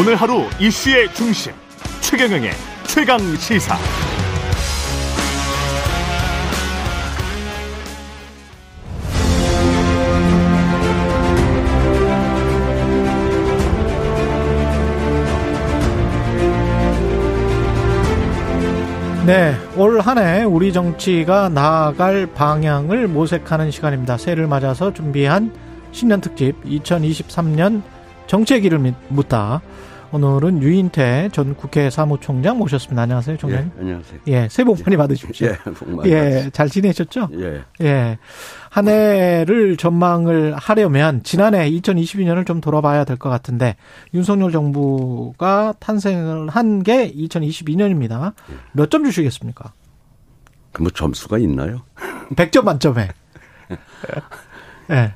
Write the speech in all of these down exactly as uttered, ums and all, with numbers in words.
오늘 하루 이슈의 중심, 최경영의 최강시사. 네, 올 한 해 우리 정치가 나아갈 방향을 모색하는 시간입니다. 새해를 맞아서 준비한 신년 특집 이천이십삼 년 정치의 길을 묻다. 오늘은 유인태 전 국회 사무총장 모셨습니다. 안녕하세요, 총장님. 예, 안녕하세요. 예, 새해 복 많이 받으십시오. 예, 복 많이. 예, 잘 지내셨죠? 예. 예, 한 해를 전망을 하려면 지난해 이천이십이 년을 좀 돌아봐야 될 것 같은데, 윤석열 정부가 탄생을 한 게 이천이십이 년입니다. 몇 점 주시겠습니까? 그 뭐 점수가 있나요? 백 점 만점에. 예.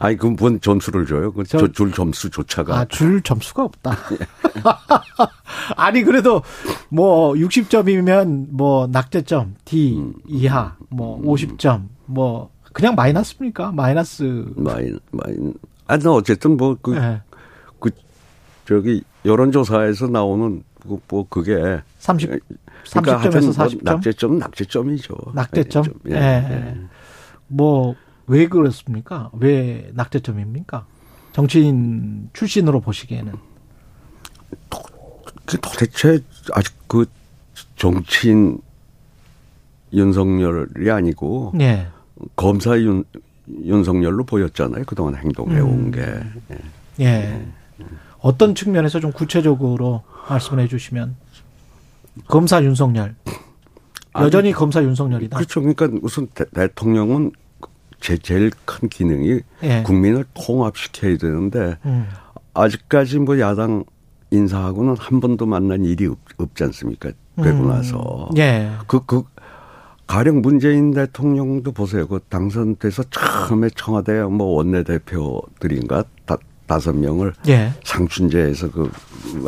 아니, 그럼 뭔 점수를 줘요? 그 줄 점수조차가. 아, 줄 점수가 없다. 아니, 그래도 뭐 육십 점이면 뭐 낙제점, D 음, 이하, 뭐 음. 오십 점, 뭐 그냥 마이너스입니까? 마이너스. 마이너스. 마이너스. 아, 나 어쨌든 뭐 그, 네. 그, 저기 여론조사에서 나오는 그, 뭐 그게. 삼십, 그러니까 삼십 점에서 사십 점. 뭐 낙제점, 낙제점이죠. 낙제점. 낙제점. 예. 예. 예. 뭐. 왜 그렇습니까? 왜 낙제점입니까? 정치인 출신으로 보시기에는. 도, 도대체 아직 그 정치인 윤석열이 아니고 예. 검사 윤, 윤석열로 보였잖아요. 그동안 행동해온 음. 게. 예. 예. 예. 어떤 측면에서 좀 구체적으로 말씀해 주시면. 검사 윤석열. 여전히 아니, 검사 윤석열이다. 그렇죠. 그러니까 무슨 대, 대통령은 제 제일 큰 기능이 예. 국민을 통합시켜야 되는데 음. 아직까지 뭐 야당 인사하고는 한 번도 만난 일이 없, 없지 않습니까? 되고 음. 나서 예. 그, 그 가령 문재인 대통령도 보세요. 그 당선돼서 처음에 청와대 뭐 원내대표들인가 다, 다섯 명을 예. 상춘제에서 그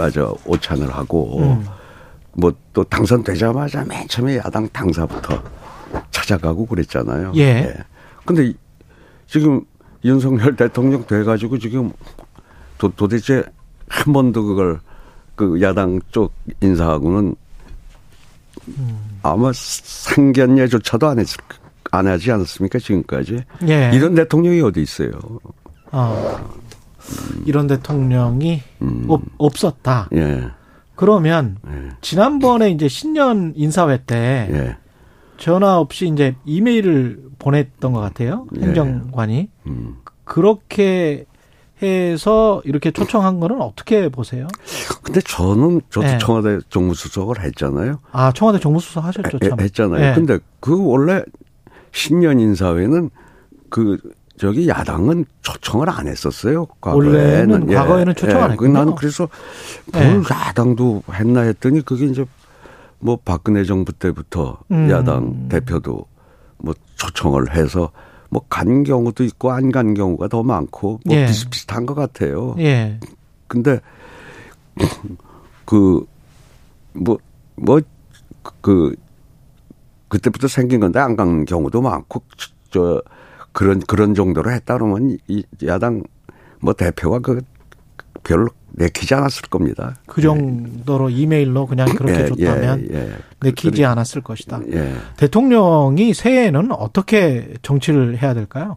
맞아 오찬을 하고 음. 뭐 또 당선되자마자 맨 처음에 야당 당사부터 찾아가고 그랬잖아요. 예. 예. 근데 지금 윤석열 대통령 돼가지고 지금 도, 도대체 한 번도 그걸 그 야당 쪽 인사하고는 음. 아마 상견례조차도 안 했을, 안 하지 않았습니까 지금까지? 예. 이런 대통령이 어디 있어요? 아, 음. 이런 대통령이 음. 없, 없었다. 예. 그러면 예. 지난번에 이제 신년 인사회 때. 예. 전화 없이 이제 이메일을 보냈던 것 같아요. 행정관이. 예. 음. 그렇게 해서 이렇게 초청한 거는 어떻게 보세요? 근데 저는 저도 예. 청와대 정무수석을 했잖아요. 아, 청와대 정무수석 하셨죠. 참. 했잖아요. 예. 근데 그 원래 신년 인사회는 그 저기 야당은 초청을 안 했었어요. 과거에는. 원래는 예. 과거에는 초청 예. 안 했고. 나는 그래서 뭘 예. 야당도 했나 했더니 그게 이제 뭐 박근혜 정부 때부터 음. 야당 대표도 뭐 초청을 해서 뭐 간 경우도 있고 안 간 경우가 더 많고 뭐 예. 비슷비슷한 것 같아요. 예. 근데 그 뭐 뭐 그 그때부터 생긴 건데 안 간 경우도 많고 저 그런 그런 정도로 했다 그러면 이 야당 뭐 대표가 그 별로 내키지 않았을 겁니다. 그 정도로 예. 이메일로 그냥 그렇게 예, 줬다면 예, 예. 내키지 그래. 않았을 것이다. 예. 대통령이 새해에는 어떻게 정치를 해야 될까요?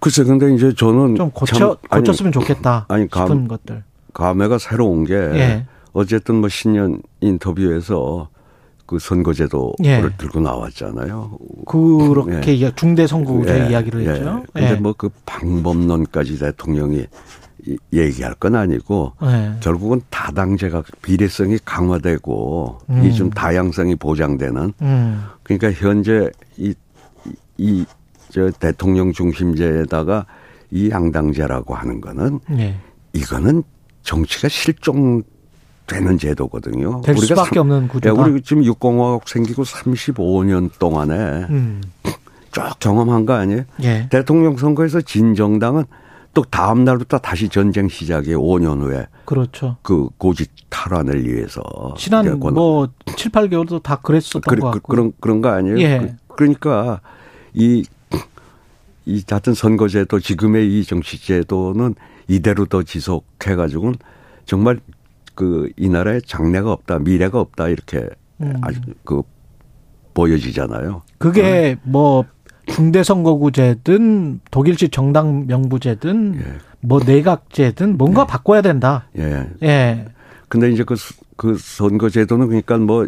글쎄, 근데 이제 저는 좀 고쳐, 참, 고쳤으면 아니, 좋겠다 아니, 감, 싶은 것들. 감회가 새로운 게 예. 어쨌든 뭐 신년 인터뷰에서 그 선거제도를 예. 들고 나왔잖아요. 그렇게 예. 중대 선거제 예. 이야기를 예. 했죠. 그런데 예. 뭐 그 방법론까지 대통령이 얘기할 건 아니고 네. 결국은 다당제가 비례성이 강화되고 음. 이 좀 다양성이 보장되는 음. 그러니까 현재 이 이 저 대통령 중심제에다가 이 양당제라고 하는 거는 네. 이거는 정치가 실종되는 제도거든요. 될 우리가 수밖에 삼, 없는 구조다. 우리 지금 육공화국 생기고 삼십오 년 동안에 음. 쭉 경험한 거 아니에요? 네. 대통령 선거에서 진정당은 또 다음 날부터 다시 전쟁 시작에 오 년 후에 그렇죠. 그 고지 탈환을 위해서 지난 예, 뭐 칠, 팔 개월도 다 그랬었던 그래, 것 같고 그런 그런 거 아니에요? 예. 그, 그러니까 이 이 같은 선거제도 지금의 이 정치제도는 이대로 더 지속해 가지고는 정말 그 이 나라에 장래가 없다, 미래가 없다 이렇게 음. 아주 그 보여지잖아요. 그게 음. 뭐 중대선거구제든 독일식 정당 명부제든 예. 뭐 내각제든 뭔가 예. 바꿔야 된다. 예. 예. 근데 이제 그, 그 선거제도는 그러니까 뭐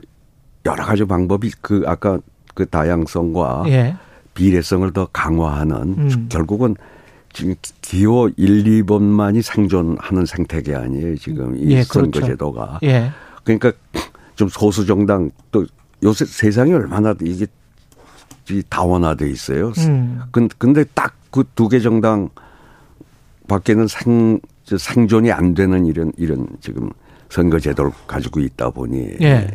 여러 가지 방법이 그 아까 그 다양성과 예. 비례성을 더 강화하는 음. 결국은 지금 기호 일, 이 번만이 생존하는 생태계 아니에요. 지금 이 예, 선거제도가. 그렇죠. 예. 그러니까 좀 소수 정당 또 요새 세상이 얼마나 이게 다원화되어 있어요. 음. 근데 딱 그 두 개 정당 밖에는 생, 생존이 안 되는 이런, 이런 지금 선거제도를 가지고 있다 보니 예.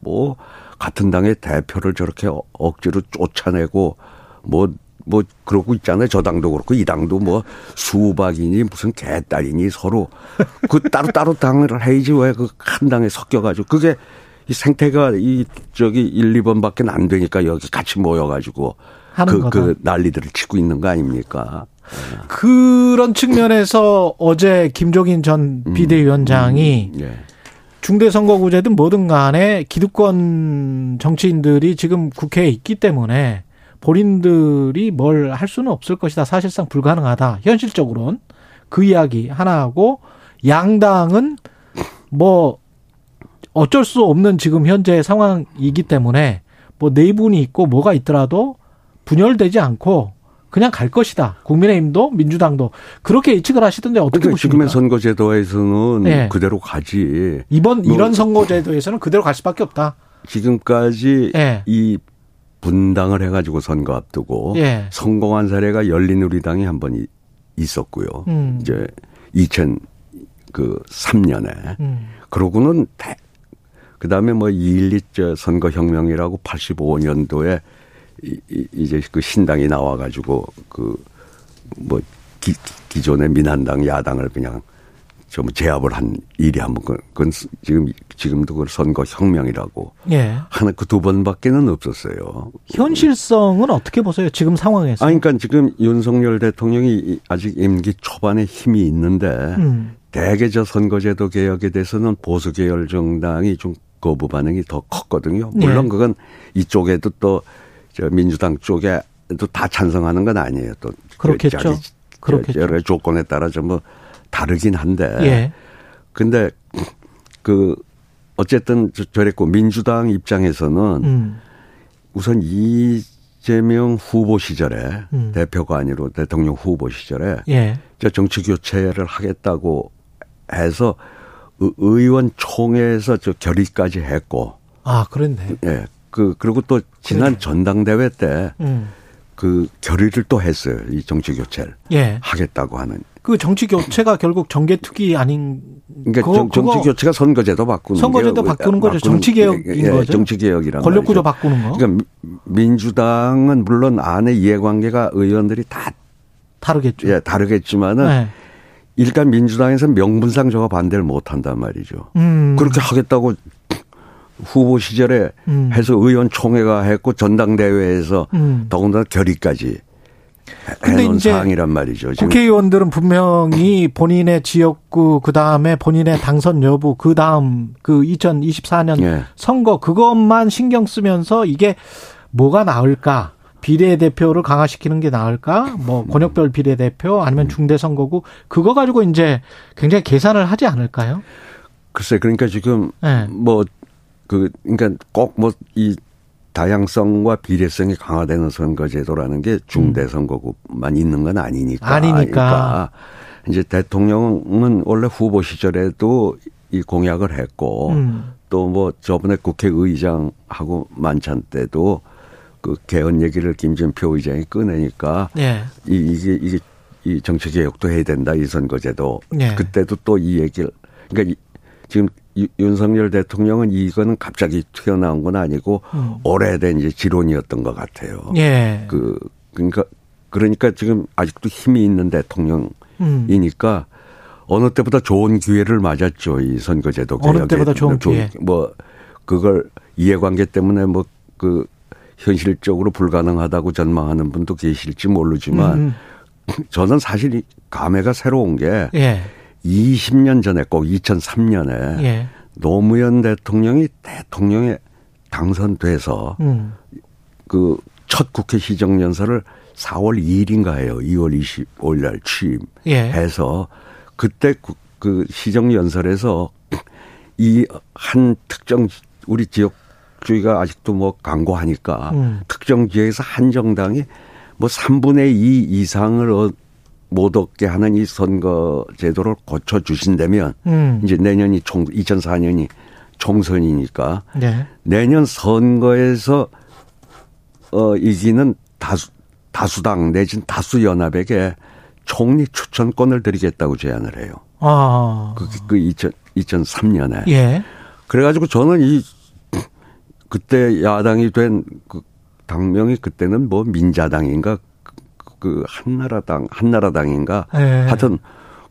뭐 같은 당의 대표를 저렇게 억지로 쫓아내고 뭐 뭐 그러고 있잖아요. 저 당도 그렇고 이 당도 뭐 수박이니 무슨 개딸이니 서로 그 따로따로 당을 해야지 왜 그 한 당에 섞여가지고 그게 이 생태가 이 저기 일, 이 번밖에 안 되니까 여기 같이 모여가지고 그, 그 난리들을 치고 있는 거 아닙니까? 그런 측면에서 어제 김종인 전 비대위원장이 음, 음, 예. 중대선거구제든 뭐든 간에 기득권 정치인들이 지금 국회에 있기 때문에 본인들이 뭘 할 수는 없을 것이다. 사실상 불가능하다. 현실적으로는 그 이야기 하나 하고 양당은 뭐 어쩔 수 없는 지금 현재의 상황이기 때문에 뭐 내분이 있고 뭐가 있더라도 분열되지 않고 그냥 갈 것이다. 국민의힘도 민주당도 그렇게 예측을 하시던데 어떻게 그러니까 보십니까? 지금의 선거제도에서는 네. 그대로 가지. 이번 뭐 이런 선거제도에서는 그대로 갈 수밖에 없다. 지금까지 네. 이 분당을 해가지고 선거 앞두고 예. 성공한 사례가 열린우리당이 한 번 있었고요. 음. 이제 이천삼 년에 음. 그러고는 그 다음에 뭐 이일이 선거혁명이라고 팔십오 년도에 이제 그 신당이 나와가지고 그 뭐 기존의 민한당 야당을 그냥 좀 제압을 한 일이 한 번, 그건 지금, 지금도 그걸 선거혁명이라고. 예. 하나, 그 두 번밖에는 없었어요. 현실성은 어떻게 보세요? 지금 상황에서? 아니, 그러니까 지금 윤석열 대통령이 아직 임기 초반에 힘이 있는데, 음. 대개 저 선거제도 개혁에 대해서는 보수계열 정당이 좀 거부 반응이 더 컸거든요. 물론 예. 그건 이쪽에도 또, 저 민주당 쪽에도 다 찬성하는 건 아니에요. 또. 그렇겠죠. 자기, 그렇겠죠. 여러 조건에 따라 전부 다르긴 한데. 예. 근데, 그, 어쨌든 저랬고, 민주당 입장에서는 음. 우선 이재명 후보 시절에, 음. 대표가 아니라 대통령 후보 시절에, 예. 정치 교체를 하겠다고 해서 의원총회에서 저 결의까지 했고. 아, 그랬네. 예. 그, 그리고 또 지난 그래. 전당대회 때, 음. 그 결의를 또 했어요. 이 정치 교체를. 예. 하겠다고 하는. 그 정치 교체가 결국 정계 투기 아닌 그러니까 그거, 정, 정치 교체가 선거제도 바꾸는 선거제도 바꾸는 거죠. 정치 개혁인 예, 거죠. 정치 개혁이란 권력 구조 바꾸는 거. 그러니까 민주당은 물론 안에 이해관계가 의원들이 다 다르겠죠. 예, 다르겠지만은 네. 일단 민주당에서 명분상 저가 반대를 못 한단 말이죠. 음. 그렇게 하겠다고 후보 시절에 음. 해서 의원총회가 했고 전당대회에서 음. 더군다나 결의까지. 근데 이제 사항이란 말이죠. 지금. 국회의원들은 분명히 본인의 지역구 그다음에 본인의 당선 여부 그다음 그 이천이십사 년 예. 선거 그것만 신경 쓰면서 이게 뭐가 나을까? 비례대표를 강화시키는 게 나을까? 뭐 권역별 비례대표 아니면 중대선거구 그거 가지고 이제 굉장히 계산을 하지 않을까요? 글쎄 그러니까 지금 예. 뭐 그 그러니까 꼭 뭐 이 다양성과 비례성이 강화되는 선거제도라는 게 중대선거구만 있는 건 아니니까. 아니니까. 그러니까 이제 대통령은 원래 후보 시절에도 이 공약을 했고 음. 또 뭐 저번에 국회의장하고 만찬 때도 그 개헌 얘기를 김진표 의장이 꺼내니까 예. 이, 이게 이게 이 정치개혁도 해야 된다 이 선거제도. 예. 그때도 또 이 얘기를 그러니까 지금. 윤석열 대통령은 이거는 갑자기 튀어나온 건 아니고 음. 오래된 이제 지론이었던 것 같아요. 예. 그 그러니까 그러니까 지금 아직도 힘이 있는 대통령이니까 음. 어느 때보다 좋은 기회를 맞았죠. 이 선거제도 개혁에. 어느 때보다 좋은 기회. 뭐 그걸 이해관계 때문에 뭐 그 현실적으로 불가능하다고 전망하는 분도 계실지 모르지만 음. 저는 사실 감회가 새로운 게. 예. 이십 년 전에 꼭 이천삼 년에 예. 노무현 대통령이 대통령에 당선돼서 음. 그 첫 국회 시정연설을 사월 이일인가에요. 이월 이십오일 날 취임해서 예. 그때 그, 그 시정연설에서 이 한 특정 우리 지역주의가 아직도 뭐 강고하니까 음. 특정 지역에서 한 정당이 뭐 삼분의 이 이상을 못 얻게 하는 이 선거 제도를 고쳐 주신다면 음. 이제 내년이 총 이천사년이 총선이니까 네. 내년 선거에서 어 이기는 다수 다수당 내진 다수 연합에게 총리 추천권을 드리겠다고 제안을 해요. 아. 그, 그 이천삼년에. 예. 그래가지고 저는 이 그때 야당이 된 그 당명이 그때는 뭐 민자당인가 그 한나라당 한나라당인가 예. 하여튼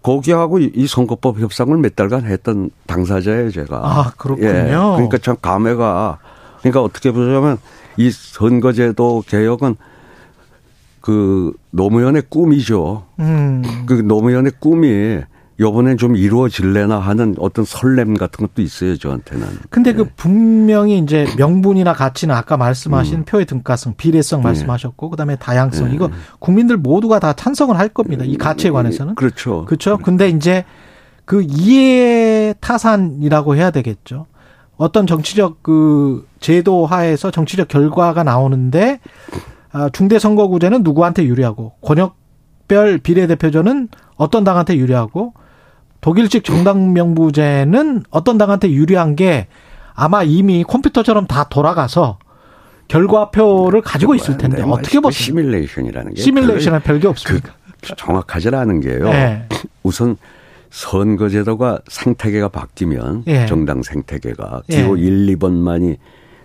거기하고 이 선거법 협상을 몇 달간 했던 당사자예요 제가. 아 그렇군요. 예. 그러니까 참 감회가 그러니까 어떻게 보자면 이 선거제도 개혁은 그 노무현의 꿈이죠. 음. 그 노무현의 꿈이 이번엔 좀 이루어질래나 하는 어떤 설렘 같은 것도 있어요 저한테는. 근데 예. 그 분명히 이제 명분이나 가치는 아까 말씀하신 음. 표의 등가성, 비례성 말씀하셨고 예. 그다음에 다양성 예. 이거 국민들 모두가 다 찬성을 할 겁니다. 이 가치에 관해서는. 그렇죠. 그렇죠. 근데 이제 그 이해 타산이라고 해야 되겠죠. 어떤 정치적 그 제도 하에서 정치적 결과가 나오는데 중대선거구제는 누구한테 유리하고 권역별 비례대표제는 어떤 당한테 유리하고 독일식 정당명부제는 어떤 당한테 유리한 게 아마 이미 컴퓨터처럼 다 돌아가서 결과표를 가지고 있을 텐데 네, 어떻게 보세요? 시뮬레이션이라는 게. 시뮬레이션은 별게 없습니까? 그 정확하지 않은 게요. 네. 우선 선거제도가 생태계가 바뀌면 예. 정당 생태계가 기호 예. 일, 이번만이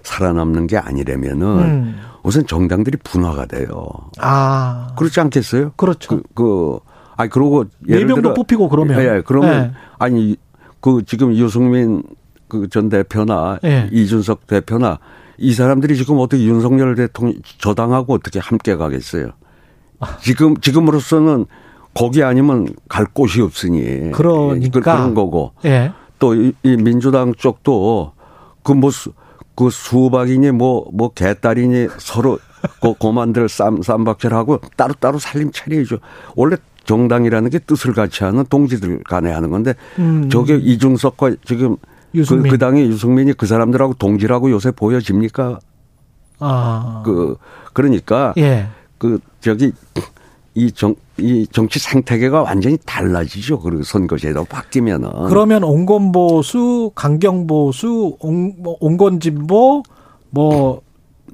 살아남는 게 아니라면은 음. 우선 정당들이 분화가 돼요. 아 그렇지 않겠어요? 그렇죠. 그, 그 아니 그러고 예를 들어 네 명도 뽑히고 그러면 예, 그러면 예. 아니 그 지금 유승민 그 전 대표나 예. 이준석 대표나 이 사람들이 지금 어떻게 윤석열 대통령 저당하고 어떻게 함께 가겠어요? 아. 지금 지금으로서는. 거기 아니면 갈 곳이 없으니. 그러니까. 그런 거고. 예. 또, 이, 이 민주당 쪽도 그 뭐, 그 수박이니 뭐, 뭐, 개딸이니 서로 그 고만들 쌈, 쌈박질하고 따로따로 살림 차려야죠. 원래 정당이라는 게 뜻을 같이 하는 동지들 간에 하는 건데 음. 저게 이준석과 지금 그, 그 당의 유승민이 그 사람들하고 동지라고 요새 보여집니까? 아. 그, 그러니까. 예. 그, 저기. 이 정, 이 정치 생태계가 완전히 달라지죠. 그리고 선거제도 바뀌면은. 그러면 온건보수, 강경보수, 온, 뭐 온건진보, 뭐,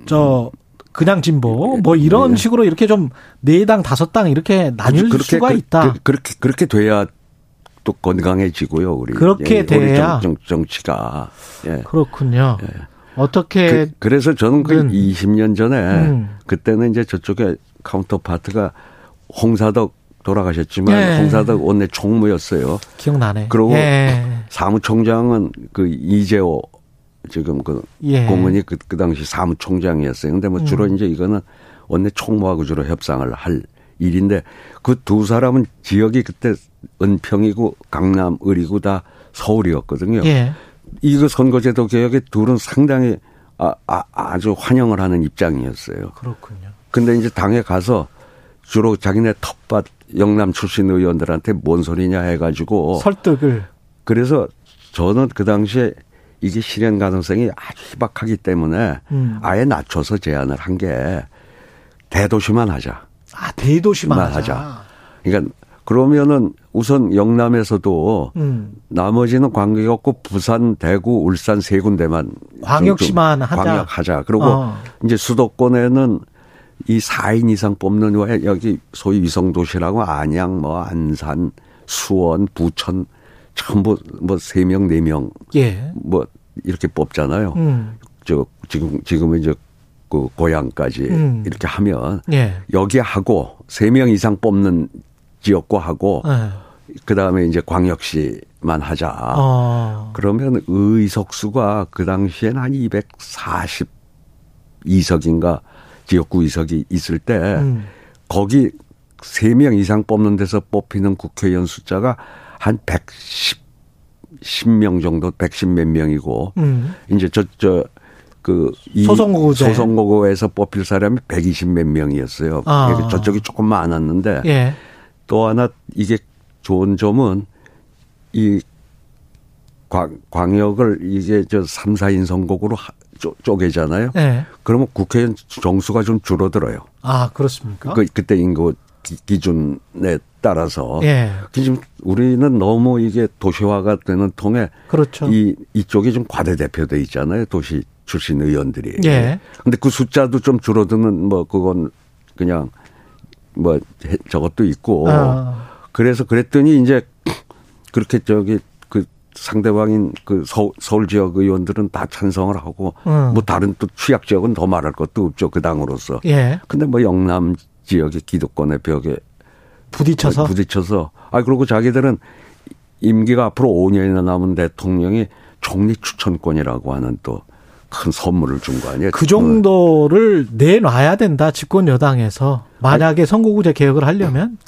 저, 그냥 진보, 뭐 이런 네. 식으로 이렇게 좀 네 당, 다섯 당 이렇게 나뉠 그렇게, 수가 그, 있다. 그, 그렇게, 그렇게 돼야 또 건강해지고요. 우리. 그렇게 예, 돼야. 우리 정, 정, 정치가. 예. 그렇군요. 예. 어떻게. 그, 그래서 저는 그 이십 년 전에 음. 그때는 이제 저쪽에 카운터파트가 홍사덕 돌아가셨지만 예. 홍사덕 원내 총무였어요. 기억나네. 그리고 예. 사무총장은 그 이재호 지금 그 예. 고문이 그, 그 당시 사무총장이었어요. 그런데 뭐 주로 음. 이제 이거는 원내 총무하고 주로 협상을 할 일인데 그 두 사람은 지역이 그때 은평이고 강남 을이고 다 서울이었거든요. 예. 이거 선거제도 개혁에 둘은 상당히 아, 아, 아주 환영을 하는 입장이었어요. 그렇군요. 근데 이제 당에 가서 주로 자기네 텃밭 영남 출신 의원들한테 뭔 소리냐 해가지고 설득을. 그래서 저는 그 당시에 이게 실현 가능성이 아주 희박하기 때문에 음. 아예 낮춰서 제안을 한 게 대도시만 하자. 아 대도시만 하자. 하자. 그러니까 그러면은 우선 영남에서도 음. 나머지는 관계가 없고 부산, 대구, 울산 세 군데만 광역시만 하자. 광역하자. 그리고 어. 이제 수도권에는 이 사인 이상 뽑는 후에 여기 소위 위성도시라고 안양, 뭐, 안산, 수원, 부천, 전부 뭐, 세 명, 네 명. 예. 뭐, 이렇게 뽑잖아요. 음. 저, 지금, 지금은 이제 그 고향까지 음. 이렇게 하면. 예. 여기 하고, 세 명 이상 뽑는 지역과 하고. 예. 그 다음에 이제 광역시만 하자. 어. 그러면 의석수가 그 당시엔 한 이백사십이석인가. 지역구 의석이 있을 때 음. 거기 세 명 이상 뽑는 데서 뽑히는 국회의원 숫자가 한 백십 명 정도, 백십 몇 명이고, 음. 이제 저, 저, 그, 소선거구제. 소선거구에서 뽑힐 사람이 백이십 몇 명이었어요. 아. 저쪽이 조금 많았는데, 예. 또 하나 이게 좋은 점은, 이 광역을 이제 저 삼, 사인 선거구로 쪼개잖아요. 네. 그러면 국회의원 정수가 좀 줄어들어요. 아, 그렇습니까? 그, 그때 인구 기준에 따라서. 예. 지금 우리는 너무 이게 도시화가 되는 통에. 그렇죠. 이, 이쪽이 좀 과대대표되어 있잖아요. 도시 출신 의원들이. 예. 근데 그 숫자도 좀 줄어드는 뭐 그건 그냥 뭐 저것도 있고. 아. 그래서 그랬더니 이제 그렇게 저기 그 상대방인 그 서울, 서울 지역 의원들은 다 찬성을 하고 음. 뭐 다른 또 취약 지역은 더 말할 것도 없죠. 그 당으로서. 예. 근데 뭐 영남 지역의 기득권의 벽에 부딪혀서 부딪혀서 아 그리고 자기들은 임기가 앞으로 오 년이나 남은 대통령이 총리 추천권이라고 하는 또 큰 선물을 준 거 아니에요? 그 정도를 내놔야 된다. 집권 여당에서 만약에 아니, 선거구제 개혁을 하려면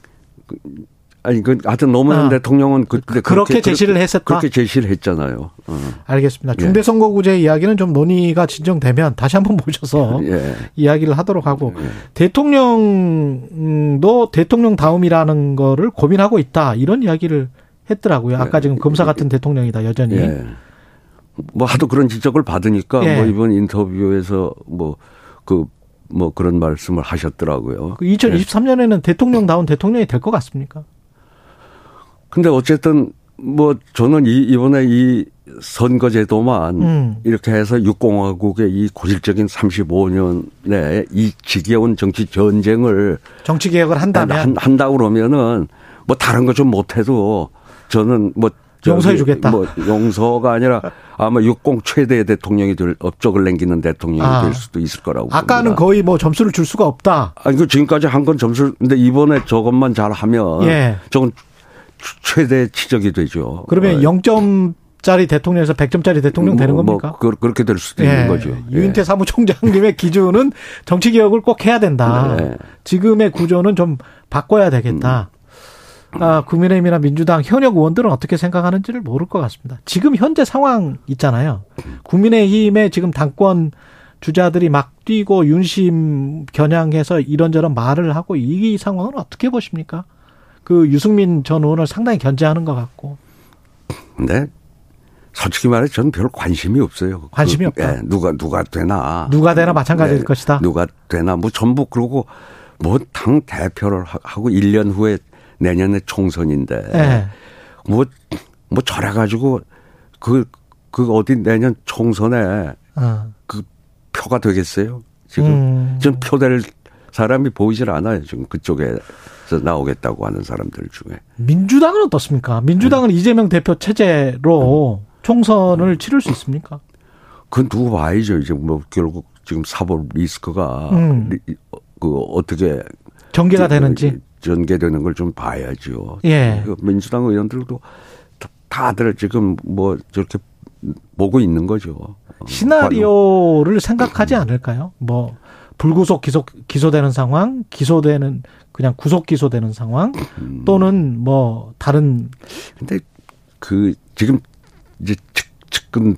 아니 그 하여튼 노무현 아, 대통령은 그때 그렇게, 그렇게 제시를 했었다. 그렇게 제시를 했잖아요. 어. 알겠습니다. 중대 선거구제 예. 이야기는 좀 논의가 진정되면 다시 한번 모셔서 예. 이야기를 하도록 하고 예. 대통령도 대통령다움이라는 거를 고민하고 있다 이런 이야기를 했더라고요. 아까 지금 검사 같은 대통령이다 여전히. 예. 뭐 하도 그런 지적을 받으니까 예. 뭐 이번 인터뷰에서 뭐 그. 뭐 그런 말씀을 하셨더라고요. 이천이십삼 년에는 예. 대통령다운 대통령이 될 것 같습니까? 근데 어쨌든 뭐 저는 이 이번에 이 선거제도만 음. 이렇게 해서 육공화국의 이 고질적인 삼십오 년에 이 지겨운 정치 전쟁을 정치 개혁을 한다면 한, 한다고 그러면은 뭐 다른 거 좀 못해도 저는 뭐 용서해 주겠다. 뭐 용서가 아니라 아마 육공 최대의 대통령이 될 업적을 남기는 대통령이 아, 될 수도 있을 거라고. 아까는 봅니다. 거의 뭐 점수를 줄 수가 없다. 아니 그 지금까지 한 건 점수. 근데 이번에 저것만 잘하면 예. 저건 최대 치적이 되죠. 그러면 네. 영 점짜리 대통령에서 백 점짜리 대통령 되는 뭐, 겁니까? 뭐 그렇게 될 수도 예. 있는 거죠. 유인태 예. 사무총장님의 기준은 정치 개혁을 꼭 해야 된다. 네. 지금의 구조는 좀 바꿔야 되겠다. 음. 아, 국민의힘이나 민주당 현역 의원들은 어떻게 생각하는지를 모를 것 같습니다. 지금 현재 상황 있잖아요. 국민의힘의 지금 당권 주자들이 막 뛰고 윤심 겨냥해서 이런저런 말을 하고 이 상황은 어떻게 보십니까? 그 유승민 전 의원을 상당히 견제하는 것 같고. 네. 솔직히 말해 저는 별 관심이 없어요. 관심이 그, 없다. 예, 누가 누가 되나. 누가 되나 마찬가지일 네, 것이다. 누가 되나 뭐 전부 그러고 뭐 당 대표를 하고 일 년 후에 내년에 총선인데, 네. 뭐, 뭐, 저래가지고, 그, 그, 어디 내년 총선에, 어. 그, 표가 되겠어요? 지금, 음. 지금 표 될 사람이 보이질 않아요. 지금 그쪽에서 나오겠다고 하는 사람들 중에. 민주당은 어떻습니까? 민주당은 음. 이재명 대표 체제로 음. 총선을 음. 치를 수 있습니까? 그건 두고 봐야죠. 이제 뭐, 결국 지금 사법 리스크가, 음. 리, 그, 어떻게. 전개가 그, 되는지. 전개되는 걸 좀 봐야죠. 예. 민주당 의원들도 다들 지금 뭐 저렇게 보고 있는 거죠. 시나리오를 어, 생각하지 않을까요? 뭐 불구속 기소 기소되는 상황, 기소되는 그냥 구속 기소되는 상황 또는 뭐 다른. 근데 그 지금 이제 측 측근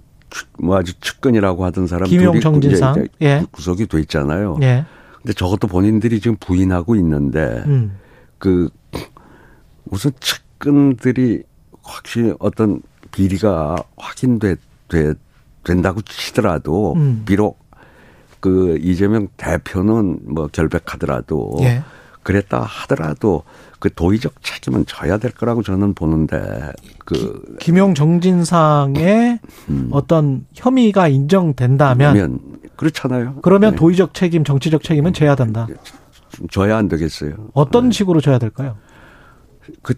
뭐 아주 측근이라고 하던 사람 김용정진상 예. 구속이 돼 있잖아요. 예. 근데 저것도 본인들이 지금 부인하고 있는데. 음. 그 무슨 측근들이 확실히 어떤 비리가 확인돼 돼, 된다고 치더라도 음. 비록 그 이재명 대표는 뭐 결백하더라도 예. 그랬다 하더라도 그 도의적 책임은 져야 될 거라고 저는 보는데 그 김용정진상의 음. 어떤 혐의가 인정된다면 그렇잖아요. 그러면 네. 도의적 책임, 정치적 책임은 져야 된다. 줘야 안 되겠어요. 어떤 식으로 줘야 될까요? 그,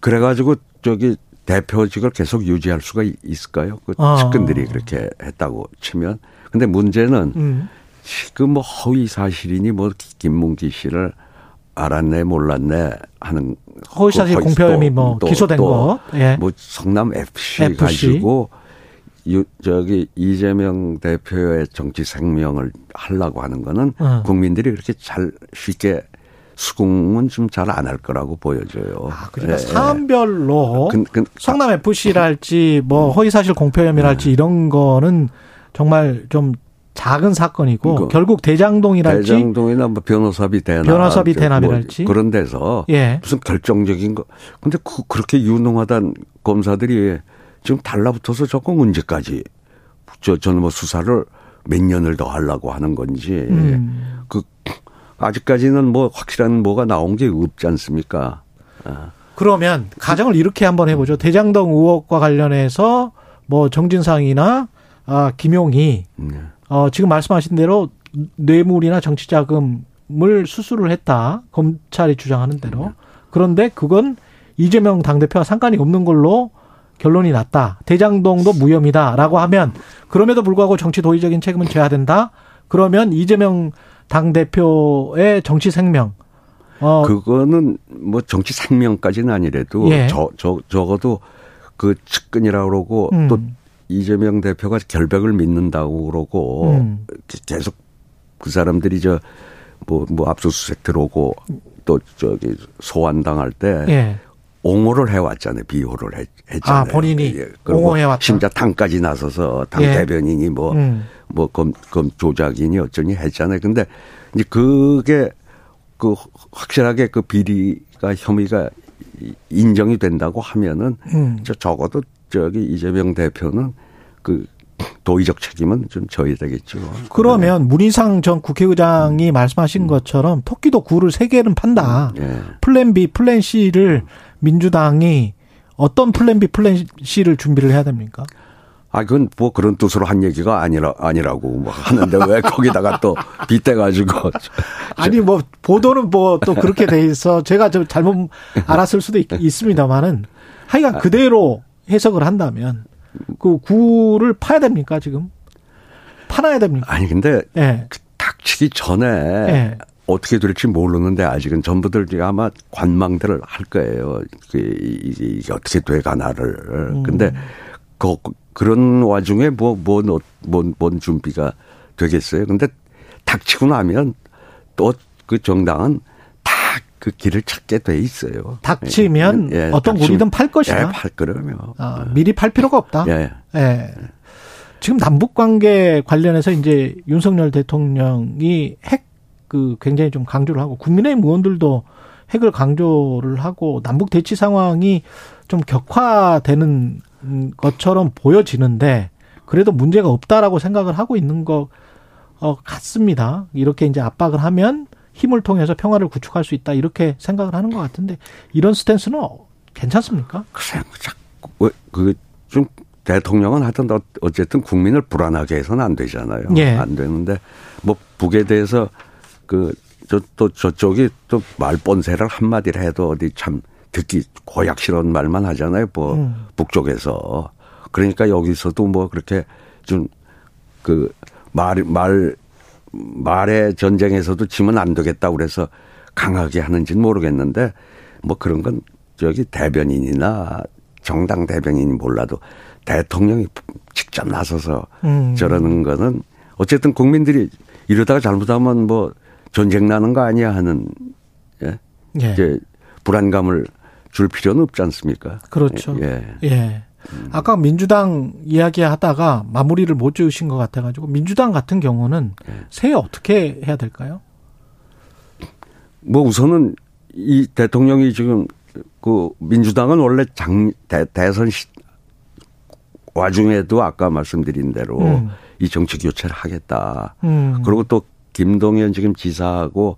그래가지고 저기 대표직을 계속 유지할 수가 있을까요? 그 아. 측근들이 그렇게 했다고 치면. 근데 문제는 음. 지금 뭐 허위 사실이니 뭐 김문기 씨를 알았네 몰랐네 하는. 허위 사실 그 공표 혐의 뭐 또, 기소된 또 거. 예. 뭐 성남 에프씨, 에프씨 가지고 유, 저기 이재명 대표의 정치 생명을 하려고 하는 거는 어. 국민들이 그렇게 잘 쉽게 수긍은 좀 잘 안 할 거라고 보여져요. 아, 그러니까 예, 사안별로 예. 그, 그, 성남 에프씨랄지 뭐 허위사실 공표 혐의랄지 예. 이런 거는 정말 좀 작은 사건이고 그, 결국 대장동이랄지 대장동이나 뭐 변호사비 대납, 변호사비 대납이랄지 뭐 그런 데서 예. 무슨 결정적인 거. 근데 그, 그렇게 유능하단 검사들이 지금 달라붙어서 자꾸 문제까지 저 저는 뭐 수사를 몇 년을 더 하려고 하는 건지 음. 그 아직까지는 뭐 확실한 뭐가 나온 게 없지 않습니까? 아. 그러면 가정을 이렇게 한번 해보죠. 대장동 의혹과 관련해서 뭐 정진상이나 아, 김용이 음. 어, 지금 말씀하신 대로 뇌물이나 정치자금을 수수를 했다. 검찰이 주장하는 대로. 그런데 그건 이재명 당대표와 상관이 없는 걸로 결론이 났다. 대장동도 무혐의다라고 하면 그럼에도 불구하고 정치 도의적인 책임은 져야 된다. 그러면 이재명 당대표의 정치 생명. 어. 그거는 뭐 정치 생명까지는 아니래도 예. 저, 저, 적어도 그 측근이라고 그러고 음. 또 이재명 대표가 결백을 믿는다고 그러고 음. 계속 그 사람들이 저 뭐 뭐 압수수색 들어오고 또 저기 소환당할 때 예. 옹호를 해왔잖아요. 비호를 했, 했잖아요. 아, 본인이 예. 옹호해왔다. 심지어 당까지 나서서 당 예. 대변인이 뭐 뭐 검 검 조작이니 어쩌니 했잖아요. 근데 이제 그게 그 확실하게 그 비리가 혐의가 인정이 된다고 하면은 음. 저 적어도 저기 이재명 대표는 그 도의적 책임은 좀 져야 되겠죠. 그러면 문희상 전 국회의장이 말씀하신 음. 것처럼 토끼도 굴을 세 개는 판다. 예. 플랜 B, 플랜 C를 민주당이 어떤 플랜 B, 플랜 C를 준비를 해야 됩니까? 아, 그건 뭐 그런 뜻으로 한 얘기가 아니라, 아니라고 막 하는데 왜 거기다가 또 빗대가지고. 아니, 뭐, 보도는 뭐 또 그렇게 돼 있어. 제가 좀 잘못 알았을 수도 있습니다만은 하여간 그대로 해석을 한다면 그 구를 파야 됩니까, 지금? 파놔야 됩니까? 아니, 근데 네. 그 닥치기 전에 네. 어떻게 될지 모르는데 아직은 전부들 아마 관망들을 할 거예요. 이게 어떻게 돼가나를. 음. 근데 그, 그런 와중에 뭐, 뭔, 뭔, 뭔 준비가 되겠어요. 근데 닥치고 나면 또 그 정당은 다 그 길을 찾게 돼 있어요. 닥치면 예, 어떤 고기든 팔 것이다. 예, 팔 거라며. 아, 미리 팔 필요가 없다. 예. 예. 지금 남북 관계 관련해서 이제 윤석열 대통령이 핵 그 굉장히 좀 강조를 하고 국민의힘 의원들도 핵을 강조를 하고 남북 대치 상황이 좀 격화되는 것처럼 보여지는데 그래도 문제가 없다라고 생각을 하고 있는 것 같습니다. 이렇게 이제 압박을 하면 힘을 통해서 평화를 구축할 수 있다 이렇게 생각을 하는 것 같은데 이런 스탠스는 괜찮습니까? 글쎄요, 자꾸 그 좀 대통령은 하여튼 어쨌든 국민을 불안하게 해서는 안 되잖아요. 예. 안 되는데 뭐 북에 대해서 그 저 또 저쪽이 또 말본세를 한 마디를 해도 어디 참. 듣기 고약스러운 말만 하잖아요. 뭐 음. 북쪽에서. 그러니까 여기서도 뭐 그렇게 좀 그 말, 말, 말의 전쟁에서도 지면 안 되겠다고 그래서 강하게 하는지는 모르겠는데 뭐 그런 건 저기 대변인이나 정당 대변인이 몰라도 대통령이 직접 나서서 음. 저러는 거는 어쨌든 국민들이 이러다가 잘못하면 뭐 전쟁 나는 거 아니야 하는 예? 예. 이제 불안감을 줄 필요는 없지 않습니까? 그렇죠. 예. 예. 아까 민주당 이야기하다가 마무리를 못 지으신 것 같아가지고 민주당 같은 경우는 예. 새해 어떻게 해야 될까요? 뭐 우선은 이 대통령이 지금 그 민주당은 원래 장, 대, 대선 시, 와중에도 아까 말씀드린 대로 음. 이 정치 교체를 하겠다. 음. 그리고 또 김동연 지금 지사하고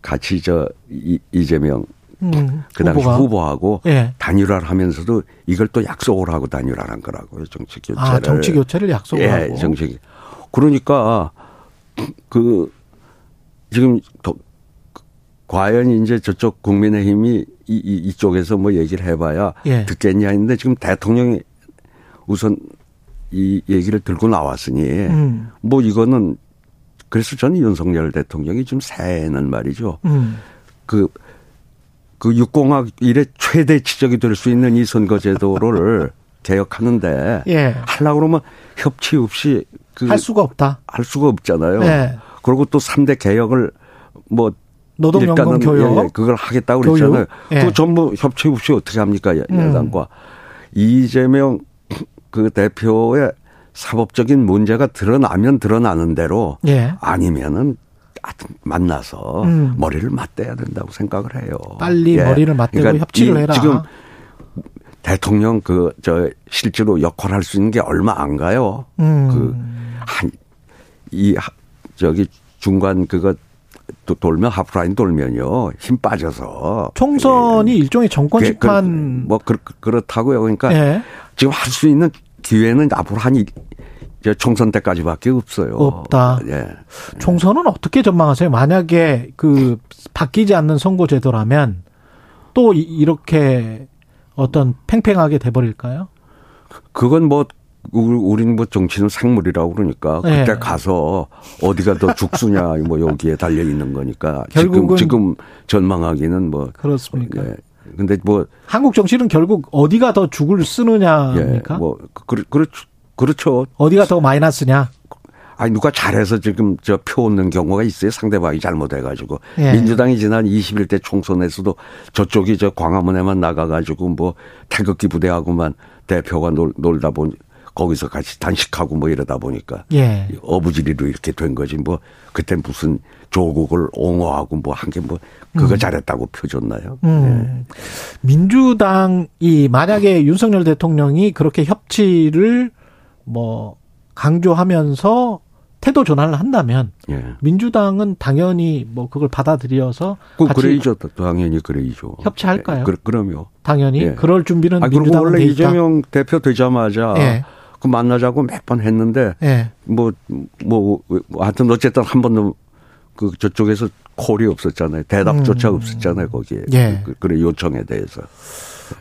같이 저 이, 이재명 음, 그 당시 후보가. 후보하고 예. 단일화를 하면서도 이걸 또 약속을 하고 단일화를 한 거라고요. 정치 교체를. 아, 정치 교체를 약속을 예, 하고. 정치. 그러니까 그 지금 더, 과연 이제 저쪽 국민의힘이 이, 이, 이쪽에서 뭐 얘기를 해봐야 예. 듣겠냐 했는데 지금 대통령이 우선 이 얘기를 들고 나왔으니 음. 뭐 이거는 그래서 저는 윤석열 대통령이 좀 새해는 말이죠. 음. 그 그 육공학 일의 최대 지적이 될 수 있는 이 선거제도를 개혁하는데 예. 하려고 그러면 협치 없이 그 할 수가 없다. 할 수가 없잖아요. 예. 그리고 또 삼 대 개혁을 뭐 노동연금 교육. 예, 예, 그걸 하겠다고 교육. 그랬잖아요. 예. 그거 전부 협치 없이 어떻게 합니까? 야당과. 음. 이재명 그 대표의 사법적인 문제가 드러나면 드러나는 대로 예. 아니면은 만나서 음. 머리를 맞대야 된다고 생각을 해요. 빨리 예. 머리를 맞대고 그러니까 협치를 해라. 지금 대통령 그 저 실제로 역할할 수 있는 게 얼마 안 가요. 음. 그 한 이 저기 중간 그거 또 돌면 하프라인 돌면요 힘 빠져서 총선이 예. 일종의 정권 심판 뭐 그, 그렇다고요. 그러니까 예. 지금 할 수 있는 기회는 앞으로 한 이제 총선 때까지밖에 없어요. 없다. 예. 총선은 어떻게 전망하세요? 만약에 그 바뀌지 않는 선거제도라면 또 이렇게 어떤 팽팽하게 돼버릴까요? 그건 뭐 우리는 뭐 정치는 생물이라고 그러니까 그때 예. 가서 어디가 더 죽수냐 뭐 여기에 달려 있는 거니까 결국은 지금 지금 전망하기는 뭐 그렇습니까? 예. 근데 뭐 한국 정치는 결국 어디가 더 죽을 쓰느냐입니까? 예, 뭐 그, 그렇죠. 그렇죠. 어디가 더 마이너스냐? 아니 누가 잘해서 지금 저 표 얻는 경우가 있어요. 상대방이 잘못해가지고 예. 민주당이 지난 이십일 대 총선에서도 저쪽이 저 광화문에만 나가가지고 뭐 태극기 부대하고만 대표가 놀, 놀다 보니 거기서 같이 단식하고 뭐 이러다 보니까 예. 어부지리로 이렇게 된 거지 뭐 그때 무슨 조국을 옹호하고 뭐 한 게 뭐 그거 음. 잘했다고 표줬나요? 음. 예. 민주당이 만약에 윤석열 대통령이 그렇게 협치를 뭐 강조하면서 태도 전환을 한다면 예. 민주당은 당연히 뭐 그걸 받아들여서 같이 그래이죠. 당연히 그래이죠. 협치할까요? 예. 그, 그럼요. 당연히 예. 그럴 준비는 아, 민주당은 원래 돼 있다. 이재명 대표 되자마자 예. 그 만나자고 몇 번 했는데 뭐뭐 예. 뭐, 하여튼 어쨌든 한 번도 그 저쪽에서 콜이 없었잖아요. 대답조차 음. 없었잖아요. 거기에 예. 그, 그래 요청에 대해서.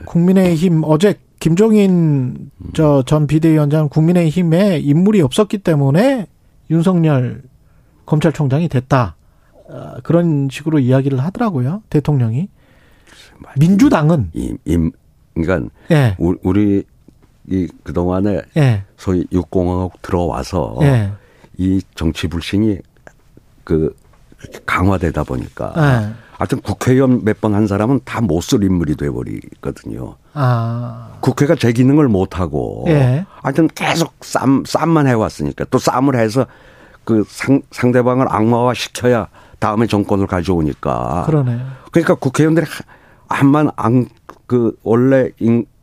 국민의힘 어제 김종인 저 전 비대위원장 국민의힘에 인물이 없었기 때문에 윤석열 검찰총장이 됐다. 그런 식으로 이야기를 하더라고요. 대통령이. 민주당은. 임, 임, 그러니까 예. 우리 이 그동안에 예. 소위 육공화국 들어와서 예. 이 정치 불신이 그 강화되다 보니까 예. 하여튼 국회의원 몇 번 한 사람은 다 못 쓸 인물이 돼버리거든요. 아. 국회가 제 기능을 못하고. 예. 하여튼 계속 쌈, 쌈만 해왔으니까. 또 쌈을 해서 그 상, 상대방을 악마화 시켜야 다음에 정권을 가져오니까. 그러네요. 그러니까 국회의원들이 한만 안, 그, 원래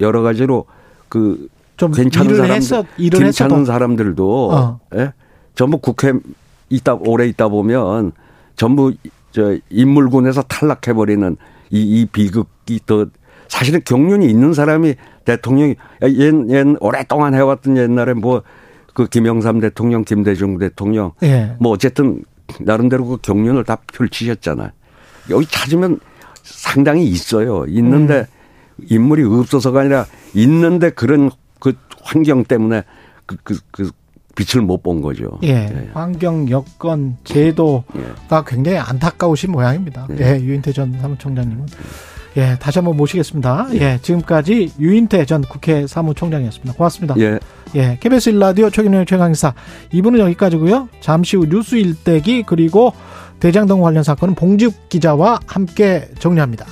여러 가지로 그 좀 괜찮은 사람들. 해서, 괜찮은 해서도. 사람들도. 어. 예? 전부 국회 있다, 오래 있다 보면 전부 저 인물군에서 탈락해버리는 이, 이 비극이 더 사실은 경륜이 있는 사람이 대통령이 옛, 옛 오랫동안 해왔던 옛날에 뭐 그 김영삼 대통령, 김대중 대통령 예. 뭐 어쨌든 나름대로 그 경륜을 다 펼치셨잖아요. 여기 찾으면 상당히 있어요. 있는데 음. 인물이 없어서가 아니라 있는데 그런 그 환경 때문에 그, 그, 그 빛을 못 본 거죠. 예, 예. 환경, 여건, 제도가 예. 굉장히 안타까우신 모양입니다. 예, 예 유인태 전 사무총장님은. 예, 다시 한번 모시겠습니다. 예. 예, 지금까지 유인태 전 국회 사무총장이었습니다. 고맙습니다. 예. 예, 케이비에스 일 라디오 최경영의 최강시사 이 부는 여기까지고요. 잠시 후 뉴스 일대기 그리고 대장동 관련 사건은 봉지욱 기자와 함께 정리합니다.